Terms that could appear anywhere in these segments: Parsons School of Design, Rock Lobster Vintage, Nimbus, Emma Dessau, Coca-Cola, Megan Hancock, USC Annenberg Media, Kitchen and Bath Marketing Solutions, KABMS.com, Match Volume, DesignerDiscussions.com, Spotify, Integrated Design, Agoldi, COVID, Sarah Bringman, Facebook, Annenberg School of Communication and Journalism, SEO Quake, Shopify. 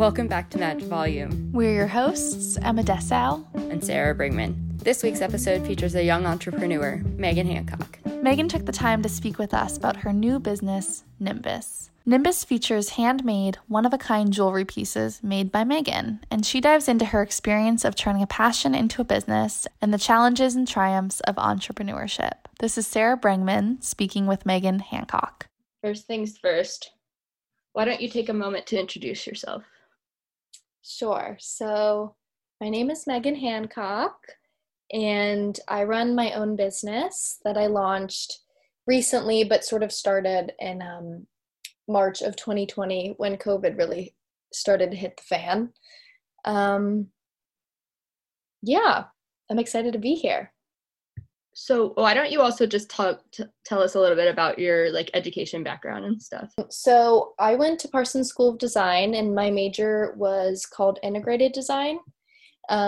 Welcome back to Match Volume. We're your hosts, Emma Dessau and Sarah Bringman. This week's episode features a young entrepreneur, Megan Hancock. Megan took the time to speak with us about her new business, Nimbus. Nimbus features handmade, one-of-a-kind jewelry pieces made by Megan, and she dives into her experience of turning a passion into a business and the challenges and triumphs of entrepreneurship. This is Sarah Bringman speaking with Megan Hancock. First things first, why don't you take a moment to introduce yourself? Sure. So my name is Megan Hancock, and I run my own business that I launched recently, but sort of started in March of 2020 when COVID really started to hit the fan. I'm excited to be here. So why don't you also just tell us a little bit about your education background and stuff? So I went to Parsons School of Design, and my major was called Integrated Design,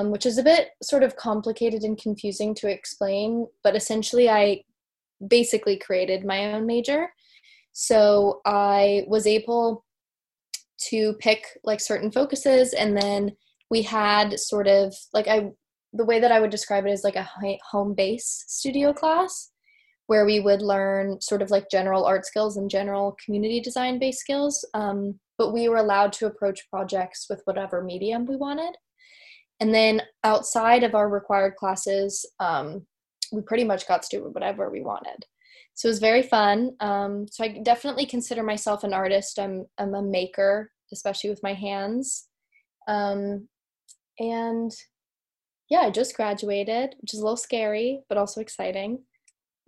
which is a bit sort of complicated and confusing to explain, but essentially I basically created my own major. So I was able to pick certain focuses, and then we had sort of the way that I would describe it is a home base studio class where we would learn sort of general art skills and general community design based skills. But we were allowed to approach projects with whatever medium we wanted. And then outside of our required classes, we pretty much got to do whatever we wanted. So it was very fun. So I definitely consider myself an artist. I'm a maker, especially with my hands. I just graduated, which is a little scary, but also exciting.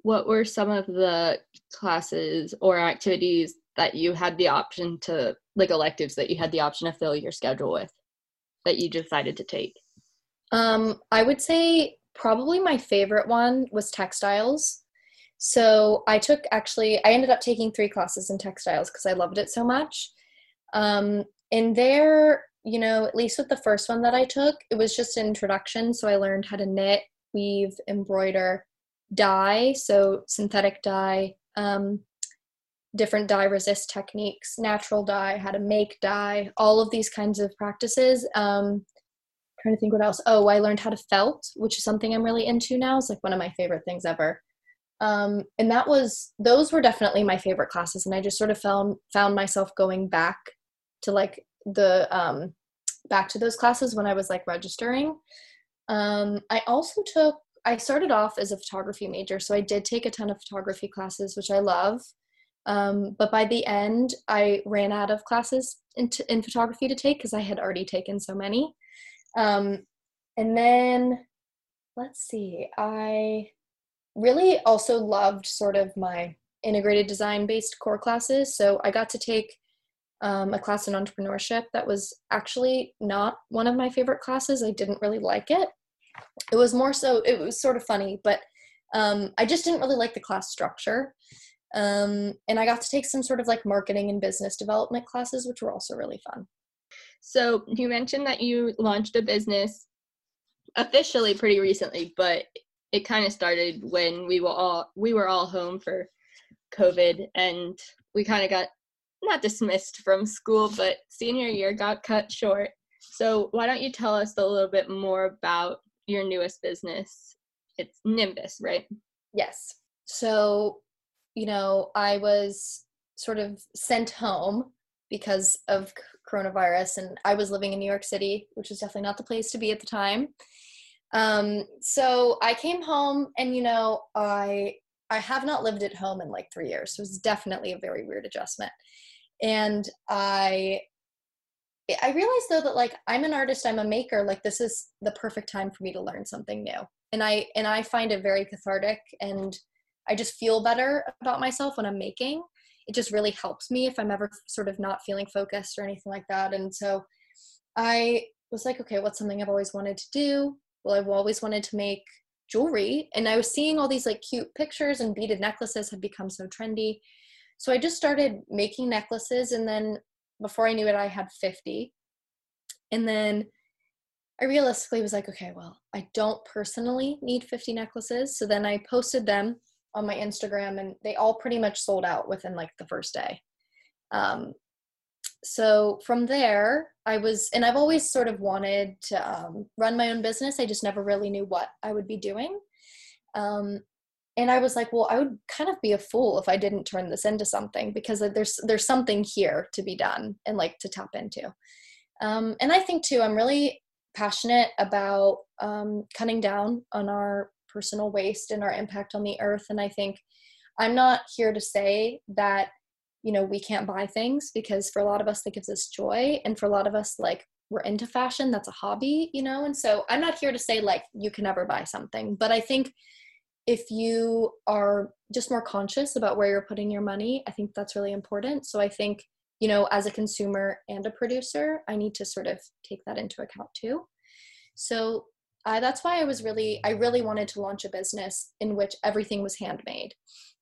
What were some of the classes or activities that you had the option to, electives that you had the option to fill your schedule with that you decided to take? I would say probably my favorite one was textiles. So I ended up taking 3 classes in textiles because I loved it so much. And there, at least with the first one that I took, it was just an introduction. So I learned how to knit, weave, embroider, dye, so synthetic dye, different dye resist techniques, natural dye, how to make dye, all of these kinds of practices. Trying to think what else. Oh, I learned how to felt, which is something I'm really into now. It's one of my favorite things ever. And those were definitely my favorite classes. And I just sort of found myself going back to back to those classes when I was registering. I started off as a photography major, so I did take a ton of photography classes, which I love. But by the end, I ran out of classes in photography to take because I had already taken so many. And then let's see, I really also loved sort of my integrated design-based core classes. So I got to take a class in entrepreneurship that was actually not one of my favorite classes. I didn't really like it. It was sort of funny, but I just didn't really like the class structure. And I got to take some sort of marketing and business development classes, which were also really fun. So you mentioned that you launched a business officially pretty recently, but it kind of started when we were all home for COVID, and we kind of got not dismissed from school, but senior year got cut short. So why don't you tell us a little bit more about your newest business? It's Nimbus, right? Yes. So, I was sort of sent home because of coronavirus, and I was living in New York City, which was definitely not the place to be at the time. So I came home, and, I have not lived at home in 3 years. So it was definitely a very weird adjustment. And I realized though that I'm an artist, I'm a maker, this is the perfect time for me to learn something new. And I find it very cathartic, and I just feel better about myself when I'm making. It just really helps me if I'm ever sort of not feeling focused or anything like that. And so I was okay, what's something I've always wanted to do? Well, I've always wanted to make jewelry, and I was seeing all these cute pictures, and beaded necklaces had become so trendy. So I just started making necklaces, and then before I knew it, I had 50. And then I realistically was I don't personally need 50 necklaces. So then I posted them on my Instagram, and they all pretty much sold out within the first day. So from there, and I've always sort of wanted to run my own business. I just never really knew what I would be doing. And I was like, well, I would kind of be a fool if I didn't turn this into something, because there's something here to be done and like to tap into. And I think too, I'm really passionate about cutting down on our personal waste and our impact on the earth. And I think I'm not here to say that, you know, we can't buy things, because for a lot of us, that gives us joy. And for a lot of us, like, we're into fashion, that's a hobby, you know? And so I'm not here to say like, you can never buy something, but I think if you are just more conscious about where you're putting your money, I think that's really important. So I think, you know, as a consumer and a producer, I need to sort of take that into account too. So that's why I really wanted to launch a business in which everything was handmade.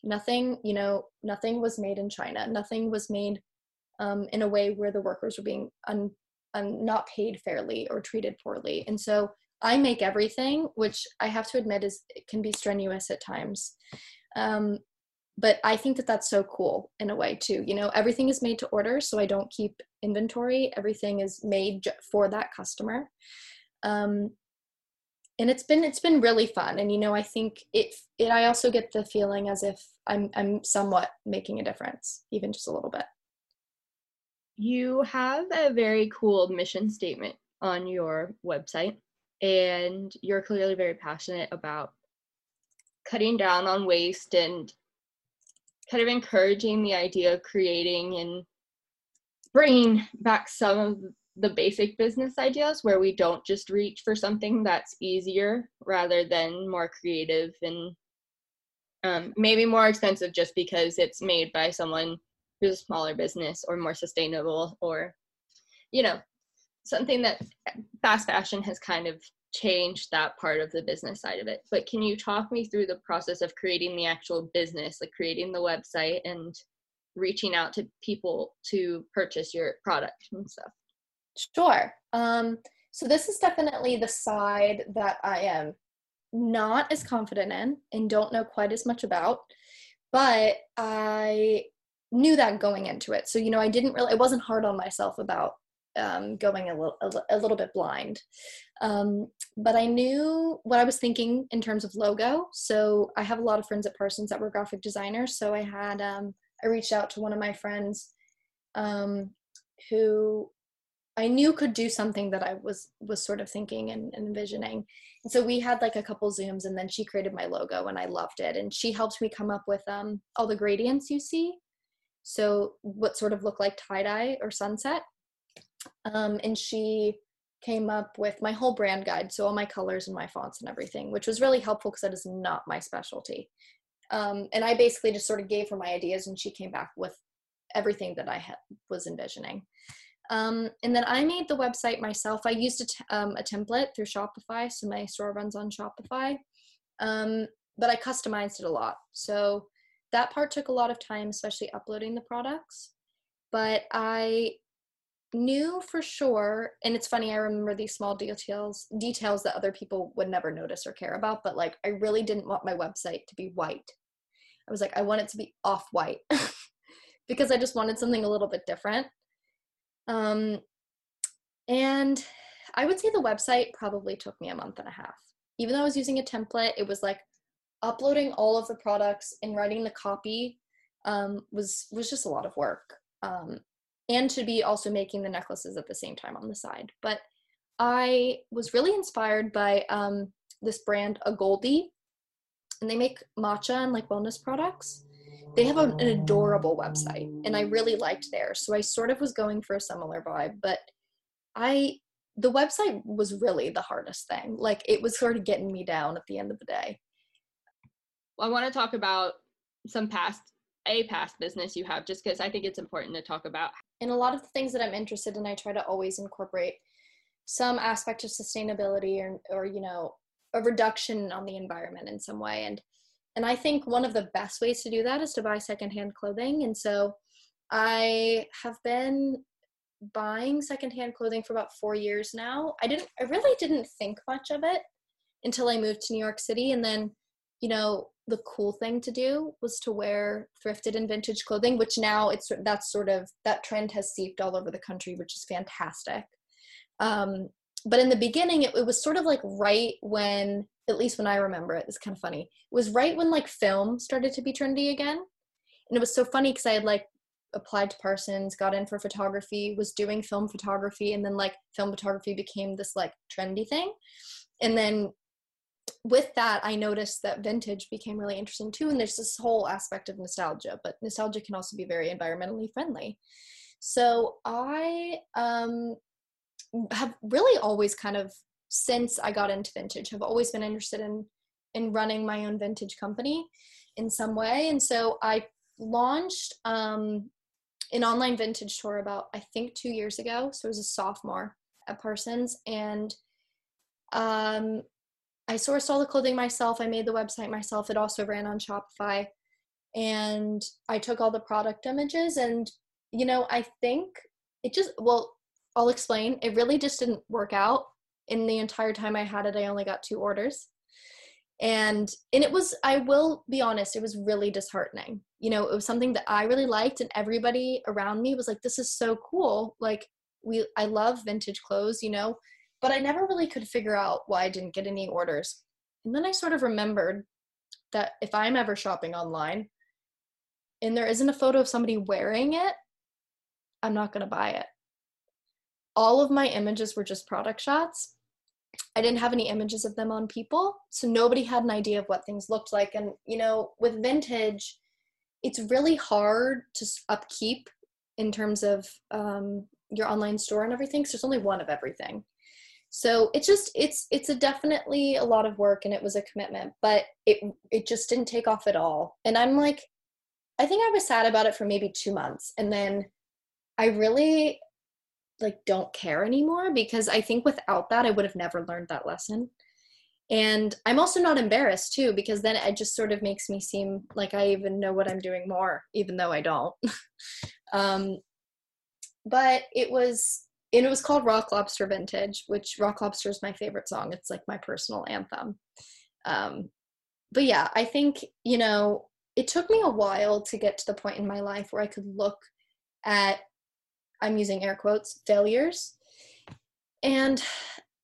Nothing, you know, nothing was made in China. Nothing was made in a way where the workers were being not paid fairly or treated poorly. And so I make everything, which I have to admit it can be strenuous at times. But I think that that's so cool in a way too. You know, everything is made to order, so I don't keep inventory. Everything is made for that customer. And it's been really fun. And, you know, I think I also get the feeling as if I'm somewhat making a difference, even just a little bit. You have a very cool mission statement on your website, and you're clearly very passionate about cutting down on waste and kind of encouraging the idea of creating and bringing back some of the basic business ideas where we don't just reach for something that's easier rather than more creative and maybe more expensive just because it's made by someone who's a smaller business or more sustainable, or, you know, something that fast fashion has kind of changed that part of the business side of it. But can you talk me through the process of creating the actual business, like creating the website and reaching out to people to purchase your product and stuff? Sure. So this is definitely the side that I am not as confident in and don't know quite as much about, but I knew that going into it. So, you know, I wasn't hard on myself about going a little bit blind. But I knew what I was thinking in terms of logo. So I have a lot of friends at Parsons that were graphic designers. So I reached out to one of my friends who I knew could do something that I was sort of thinking and envisioning. And so we had like a couple Zooms, and then she created my logo, and I loved it. And she helped me come up with all the gradients you see. So what sort of look like tie-dye or sunset. And she came up with my whole brand guide. So all my colors and my fonts and everything, which was really helpful because that is not my specialty. And I basically just sort of gave her my ideas, and she came back with everything that I was envisioning. And then I made the website myself. I used a template through Shopify. So my store runs on Shopify, but I customized it a lot. So that part took a lot of time, especially uploading the products, but I knew for sure. And it's funny, I remember these small details that other people would never notice or care about, but like, I really didn't want my website to be white. I was like, I want it to be off-white because I just wanted something a little bit different. And I would say the website probably took me a month and a half. Even though I was using a template, it was like uploading all of the products and writing the copy, was just a lot of work. And to be also making the necklaces at the same time on the side. But I was really inspired by this brand Agoldi, and they make matcha and like wellness products. They have an adorable website, and I really liked theirs. So I sort of was going for a similar vibe, but the website was really the hardest thing. Like, it was sort of getting me down at the end of the day. I want to talk about a past business you have, just because I think it's important to talk about. And a lot of the things that I'm interested in, I try to always incorporate some aspect of sustainability or you know, a reduction on the environment in some way. And I think one of the best ways to do that is to buy secondhand clothing. And so I have been buying secondhand clothing for about 4 years now. I really didn't think much of it until I moved to New York City. And then, you know, the cool thing to do was to wear thrifted and vintage clothing, which now that trend has seeped all over the country, which is fantastic. But in the beginning, it was sort of like right when, at least when I remember it, it's kind of funny, it was right when like film started to be trendy again. And it was so funny because I had like applied to Parsons, got in for photography, was doing film photography, and then like film photography became this like trendy thing. And then with that, I noticed that vintage became really interesting too. And there's this whole aspect of nostalgia, but nostalgia can also be very environmentally friendly. So I have really always kind of, since I got into vintage, have always been interested in running my own vintage company in some way. And so I launched an online vintage tour about, I think, 2 years ago. So I was a sophomore at Parsons, and I sourced all the clothing myself. I made the website myself. It also ran on Shopify, and I took all the product images, and, you know, I think it just, well, I'll explain. It really just didn't work out. In the entire time I had it, I only got 2 orders. And it was, I will be honest, it was really disheartening. You know, it was something that I really liked, and everybody around me was like, this is so cool. Like, I love vintage clothes, you know, but I never really could figure out why I didn't get any orders. And then I sort of remembered that if I'm ever shopping online and there isn't a photo of somebody wearing it, I'm not going to buy it. All of my images were just product shots. I didn't have any images of them on people, so nobody had an idea of what things looked like. And, you know, with vintage, it's really hard to upkeep in terms of your online store and everything, because there's only one of everything. So it's just, it's a definitely a lot of work, and it was a commitment, but it just didn't take off at all. And I'm like, I think I was sad about it for maybe 2 months. And then I really like don't care anymore, because I think without that, I would have never learned that lesson. And I'm also not embarrassed too, because then it just sort of makes me seem like I even know what I'm doing more, even though I don't. But it was called Rock Lobster Vintage, which Rock Lobster is my favorite song. It's like my personal anthem. But yeah, I think, you know, it took me a while to get to the point in my life where I could look at, I'm using air quotes, failures. And,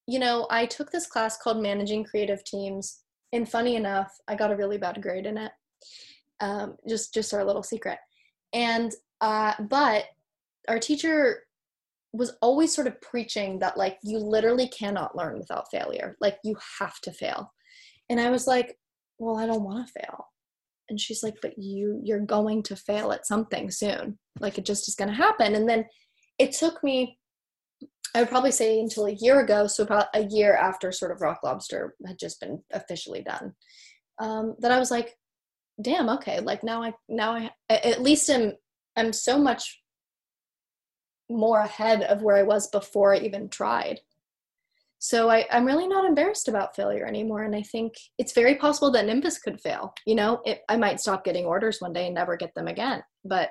you know, I took this class called Managing Creative Teams, and funny enough, I got a really bad grade in it. Just our little secret. And, but our teacher was always sort of preaching that, like, you literally cannot learn without failure. Like, you have to fail. And I was like, well, I don't want to fail. And she's like, but you're going to fail at something soon. Like, it just is going to happen. And then it took me, I would probably say until a year ago, so about a year after sort of Rock Lobster had just been officially done, that I was like, damn, okay, like now I at least I'm so much more ahead of where I was before I even tried. So I'm really not embarrassed about failure anymore. And I think it's very possible that Nimbus could fail. You know, I might stop getting orders one day and never get them again. But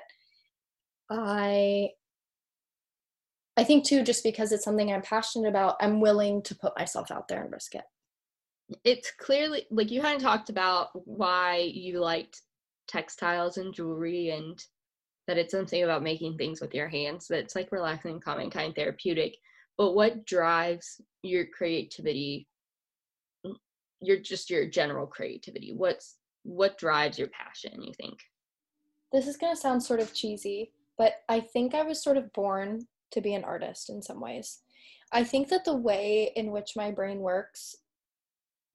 I think too, just because it's something I'm passionate about, I'm willing to put myself out there and risk it. It's clearly, like, you hadn't talked about why you liked textiles and jewelry, and that it's something about making things with your hands that's like relaxing, calming, kind of therapeutic. But what drives your creativity, your general creativity? What drives your passion, you think? This is going to sound sort of cheesy, but I think I was sort of born to be an artist in some ways. I think that the way in which my brain works,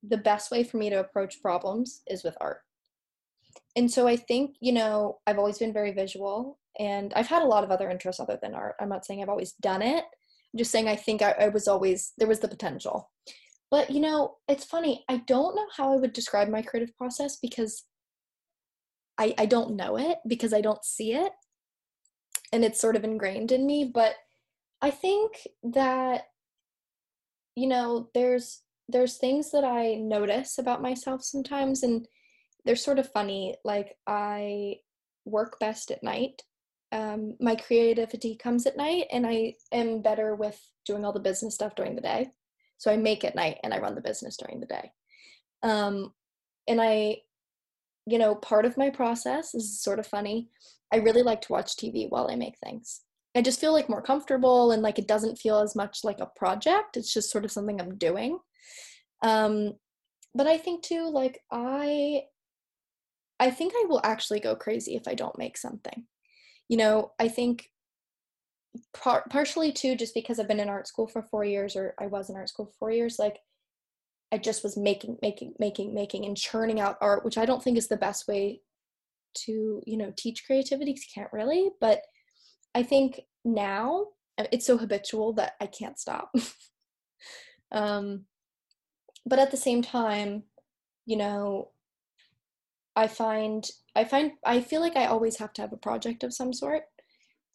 the best way for me to approach problems is with art. And so I think, you know, I've always been very visual, and I've had a lot of other interests other than art. I'm not saying I've always done it. I'm just saying I think I was always, there was the potential. But, you know, it's funny. I don't know how I would describe my creative process, because I don't know it, because I don't see it. And it's sort of ingrained in me. But I think that, you know, there's things that I notice about myself sometimes, and they're sort of funny. Like, I work best at night. My creativity comes at night, and I am better with doing all the business stuff during the day. So I make at night and I run the business during the day. And I you know, part of my process is sort of funny. I really like to watch TV while I make things. I just feel like more comfortable, and like it doesn't feel as much like a project. It's just sort of something I'm doing. But I think too, like I think I will actually go crazy if I don't make something. You know, I think partially too, just because I've been in art school for 4 years, or I was in art school for 4 years, like I just was making and churning out art, which I don't think is the best way to, you know, teach creativity, because you can't really, but I think now it's so habitual that I can't stop. But at the same time, you know, I feel like I always have to have a project of some sort.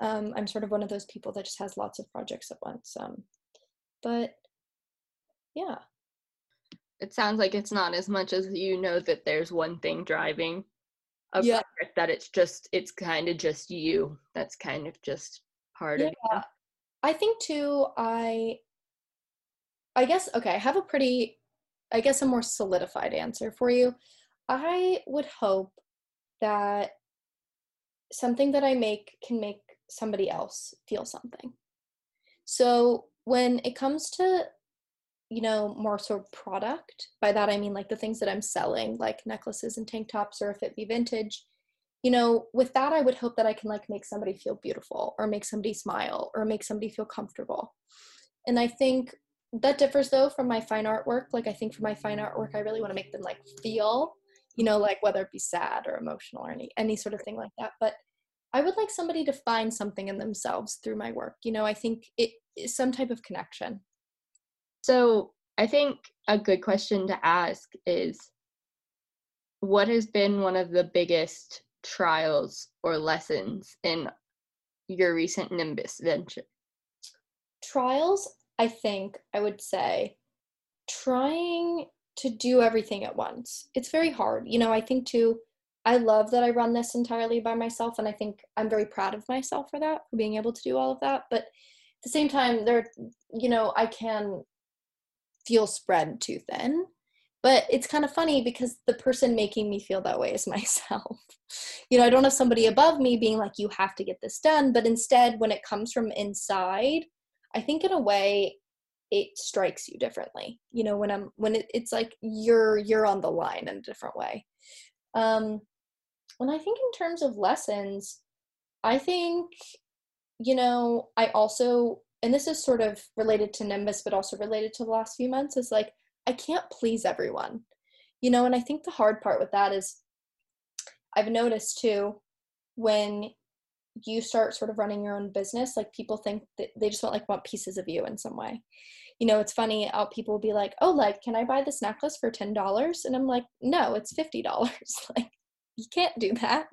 I'm sort of one of those people that just has lots of projects at once. But yeah. It sounds like it's not as much as, you know, that there's one thing driving a project, that it's kind of just you. That's kind of just part of it. I think too, I guess, okay, I have a pretty, I guess a more solidified answer for you. I would hope that something that I make can make somebody else feel something. So when it comes to, you know, more sort of product, by that I mean like the things that I'm selling, like necklaces and tank tops, or if it be vintage, you know, with that I would hope that I can like make somebody feel beautiful, or make somebody smile, or make somebody feel comfortable. And I think that differs though from my fine artwork. Like I think for my fine artwork, I really want to make them like feel, you know, like whether it be sad or emotional or any sort of thing like that. But I would like somebody to find something in themselves through my work. You know, I think it is some type of connection. So I think a good question to ask is, what has been one of the biggest trials or lessons in your recent Nimbus venture? Trials, I think I would say trying to do everything at once. It's very hard. You know, I think too, I love that I run this entirely by myself, and I think I'm very proud of myself for that, for being able to do all of that. But at the same time, there, you know, I can feel spread too thin. But it's kind of funny because the person making me feel that way is myself. You know, I don't have somebody above me being like, you have to get this done. But instead, when it comes from inside, I think in a way it strikes you differently. You know, when it's like you're on the line in a different way. And I think in terms of lessons, I think, you know, I also, and this is sort of related to Nimbus, but also related to the last few months, is like, I can't please everyone, you know, and I think the hard part with that is, I've noticed too, when you start sort of running your own business, like people think that they just want pieces of you in some way. You know, it's funny how people will be like, oh, like, can I buy this necklace for $10? And I'm like, no, it's $50. Like, you can't do that.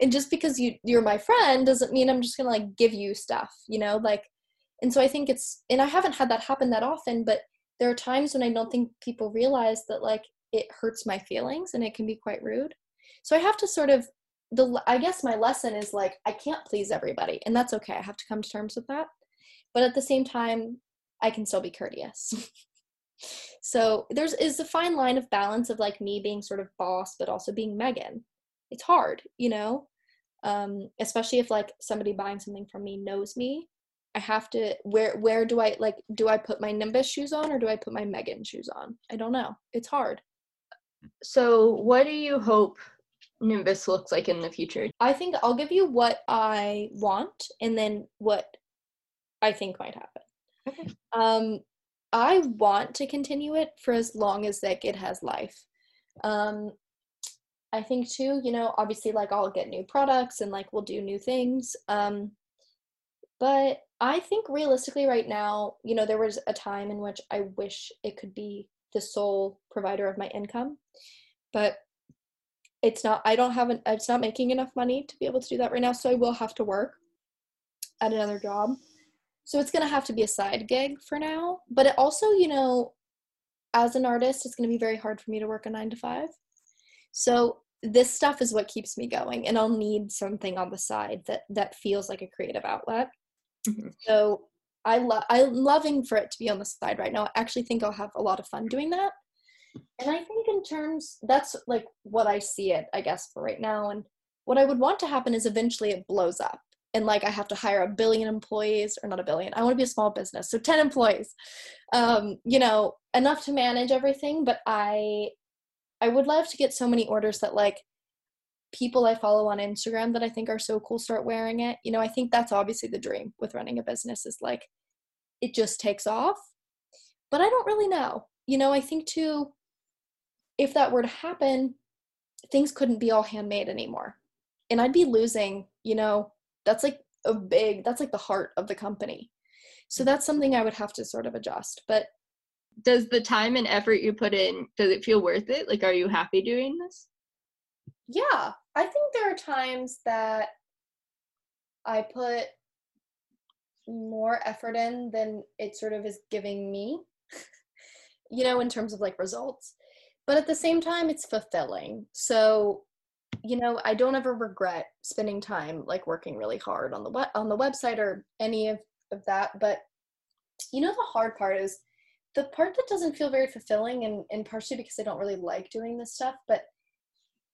And just because you're my friend doesn't mean I'm just gonna like give you stuff, you know, like, and so I think it's, and I haven't had that happen that often, but there are times when I don't think people realize that like it hurts my feelings and it can be quite rude. So I have to sort of, I guess my lesson is like, I can't please everybody, and that's okay. I have to come to terms with that. But at the same time, I can still be courteous. So there is a fine line of balance of like me being sort of boss, but also being Megan. It's hard, you know, especially if like somebody buying something from me knows me. I have to, where do I like, do I put my Nimbus shoes on, or do I put my Megan shoes on? I don't know. It's hard. So what do you hope Nimbus looks like in the future? I think I'll give you what I want and then what I think might happen. Okay. I want to continue it for as long as like it has life. I think too, you know, obviously like I'll get new products and like we'll do new things. But I think realistically right now, you know, there was a time in which I wish it could be the sole provider of my income, but it's not, it's not making enough money to be able to do that right now. So I will have to work at another job. So it's going to have to be a side gig for now. But it also, you know, as an artist, it's going to be very hard for me to work a 9-to-5. So this stuff is what keeps me going. And I'll need something on the side that feels like a creative outlet. Mm-hmm. So I'm loving for it to be on the side right now. I actually think I'll have a lot of fun doing that. And I think in terms, that's like what I see it, I guess, for right now. And what I would want to happen is eventually it blows up. And like, I have to hire 1 billion employees, or not 1 billion, I want to be a small business. So 10 employees, you know, enough to manage everything. But I would love to get so many orders that like people I follow on Instagram that I think are so cool start wearing it. You know, I think that's obviously the dream with running a business, is like, it just takes off. But I don't really know. You know, I think too, if that were to happen, things couldn't be all handmade anymore. And I'd be losing, you know, that's like a big, that's like the heart of the company. So that's something I would have to sort of adjust. But does the time and effort you put in, does it feel worth it? Like, are you happy doing this? Yeah, I think there are times that I put more effort in than it sort of is giving me, you know, in terms of like results. But at the same time, it's fulfilling. So, you know, I don't ever regret spending time like working really hard on the website or any of that. But, you know, the hard part is the part that doesn't feel very fulfilling, and partially because I don't really like doing this stuff, but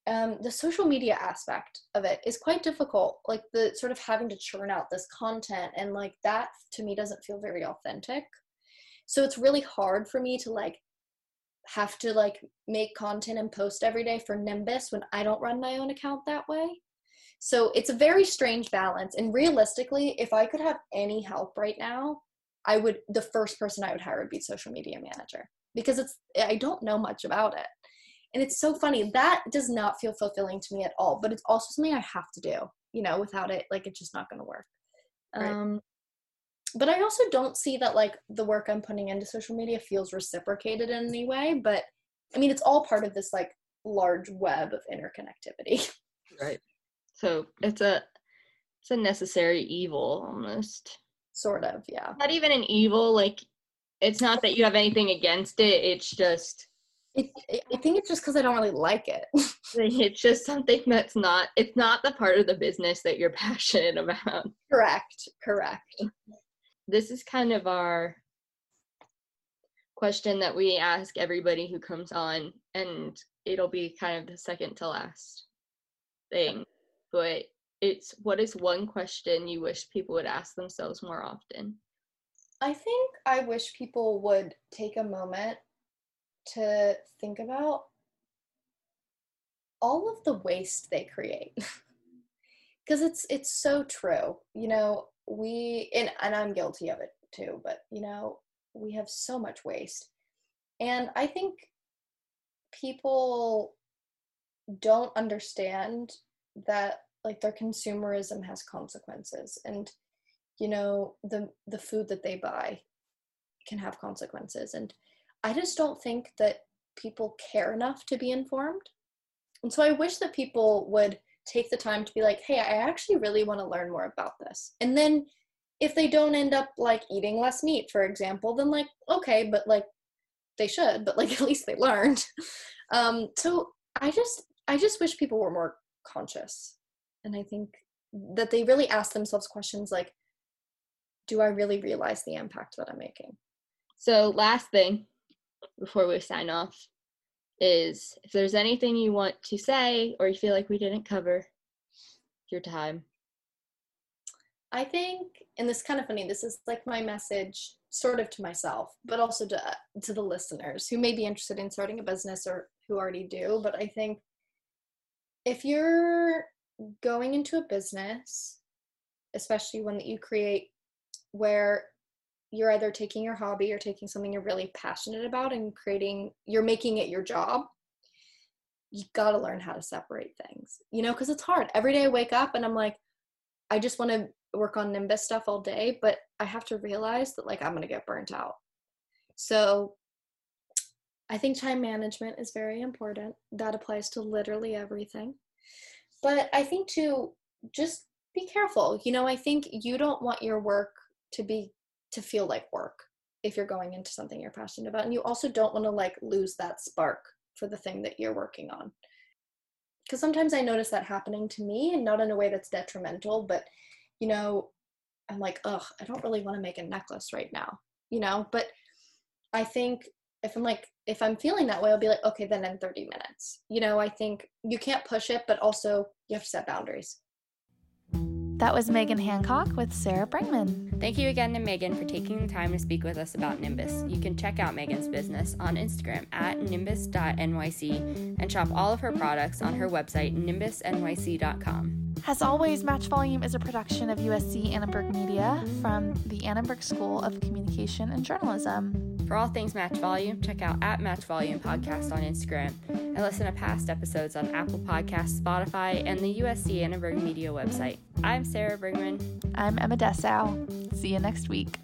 the social media aspect of it is quite difficult. Like the sort of having to churn out this content, and like that to me doesn't feel very authentic. So it's really hard for me to like have to like make content and post every day for Nimbus when I don't run my own account that way. So it's a very strange balance. And realistically, if I could have any help right now, I would, the first person I would hire would be social media manager, because it's, I don't know much about it. And it's so funny, that does not feel fulfilling to me at all, but it's also something I have to do, you know, without it, like, it's just not going to work. Right. But I also don't see that, like, the work I'm putting into social media feels reciprocated in any way. But, I mean, it's all part of this, like, large web of interconnectivity. Right. So it's a necessary evil, almost. Sort of, yeah. Not even an evil, like, it's not that you have anything against it. It's just... I think it's just because I don't really like it. It's just something that's not, it's not the part of the business that you're passionate about. Correct. This is kind of our question that we ask everybody who comes on, and it'll be kind of the second to last thing, but it's, what is one question you wish people would ask themselves more often? I think I wish people would take a moment to think about all of the waste they create, because it's so true. You know, we, and I'm guilty of it too, but you know, we have so much waste, and I think people don't understand that like their consumerism has consequences, and you know, the food that they buy can have consequences, and I just don't think that people care enough to be informed. And so I wish that people would take the time to be like, hey, I actually really want to learn more about this. And then if they don't end up like eating less meat, for example, then like, okay, but like they should, but like at least they learned. So I just wish people were more conscious. And I think that they really ask themselves questions like, do I really realize the impact that I'm making? So last thing before we sign off is, if there's anything you want to say or you feel like we didn't cover, your time. I think, and this is kind of funny, this is like my message sort of to myself, but also to the listeners who may be interested in starting a business or who already do. But I think if you're going into a business, especially one that you create where you're either taking your hobby or taking something you're really passionate about and creating, you're making it your job, you gotta learn how to separate things, you know, because it's hard. Every day I wake up and I'm like, I just want to work on Nimbus stuff all day, but I have to realize that like I'm gonna get burnt out. So I think time management is very important. That applies to literally everything. But I think too, just be careful. You know, I think you don't want your work to feel like work if you're going into something you're passionate about, and you also don't want to like lose that spark for the thing that you're working on, because sometimes I notice that happening to me, and not in a way that's detrimental, but you know, I'm like I don't really want to make a necklace right now, you know. But I think if I'm feeling that way, I'll be like, okay, then in 30 minutes. You know, I think you can't push it, but also you have to set boundaries. That was Megan Hancock with Sarah Bringman. Thank you again to Megan for taking the time to speak with us about Nimbus. You can check out Megan's business on Instagram at nimbus.nyc and shop all of her products on her website, nimbusnyc.com. As always, Match Volume is a production of USC Annenberg Media from the Annenberg School of Communication and Journalism. For all things Match Volume, check out @MatchVolumePodcast on Instagram and listen to past episodes on Apple Podcasts, Spotify, and the USC Annenberg Media website. I'm Sarah Bringman. I'm Emma Dessau. See you next week.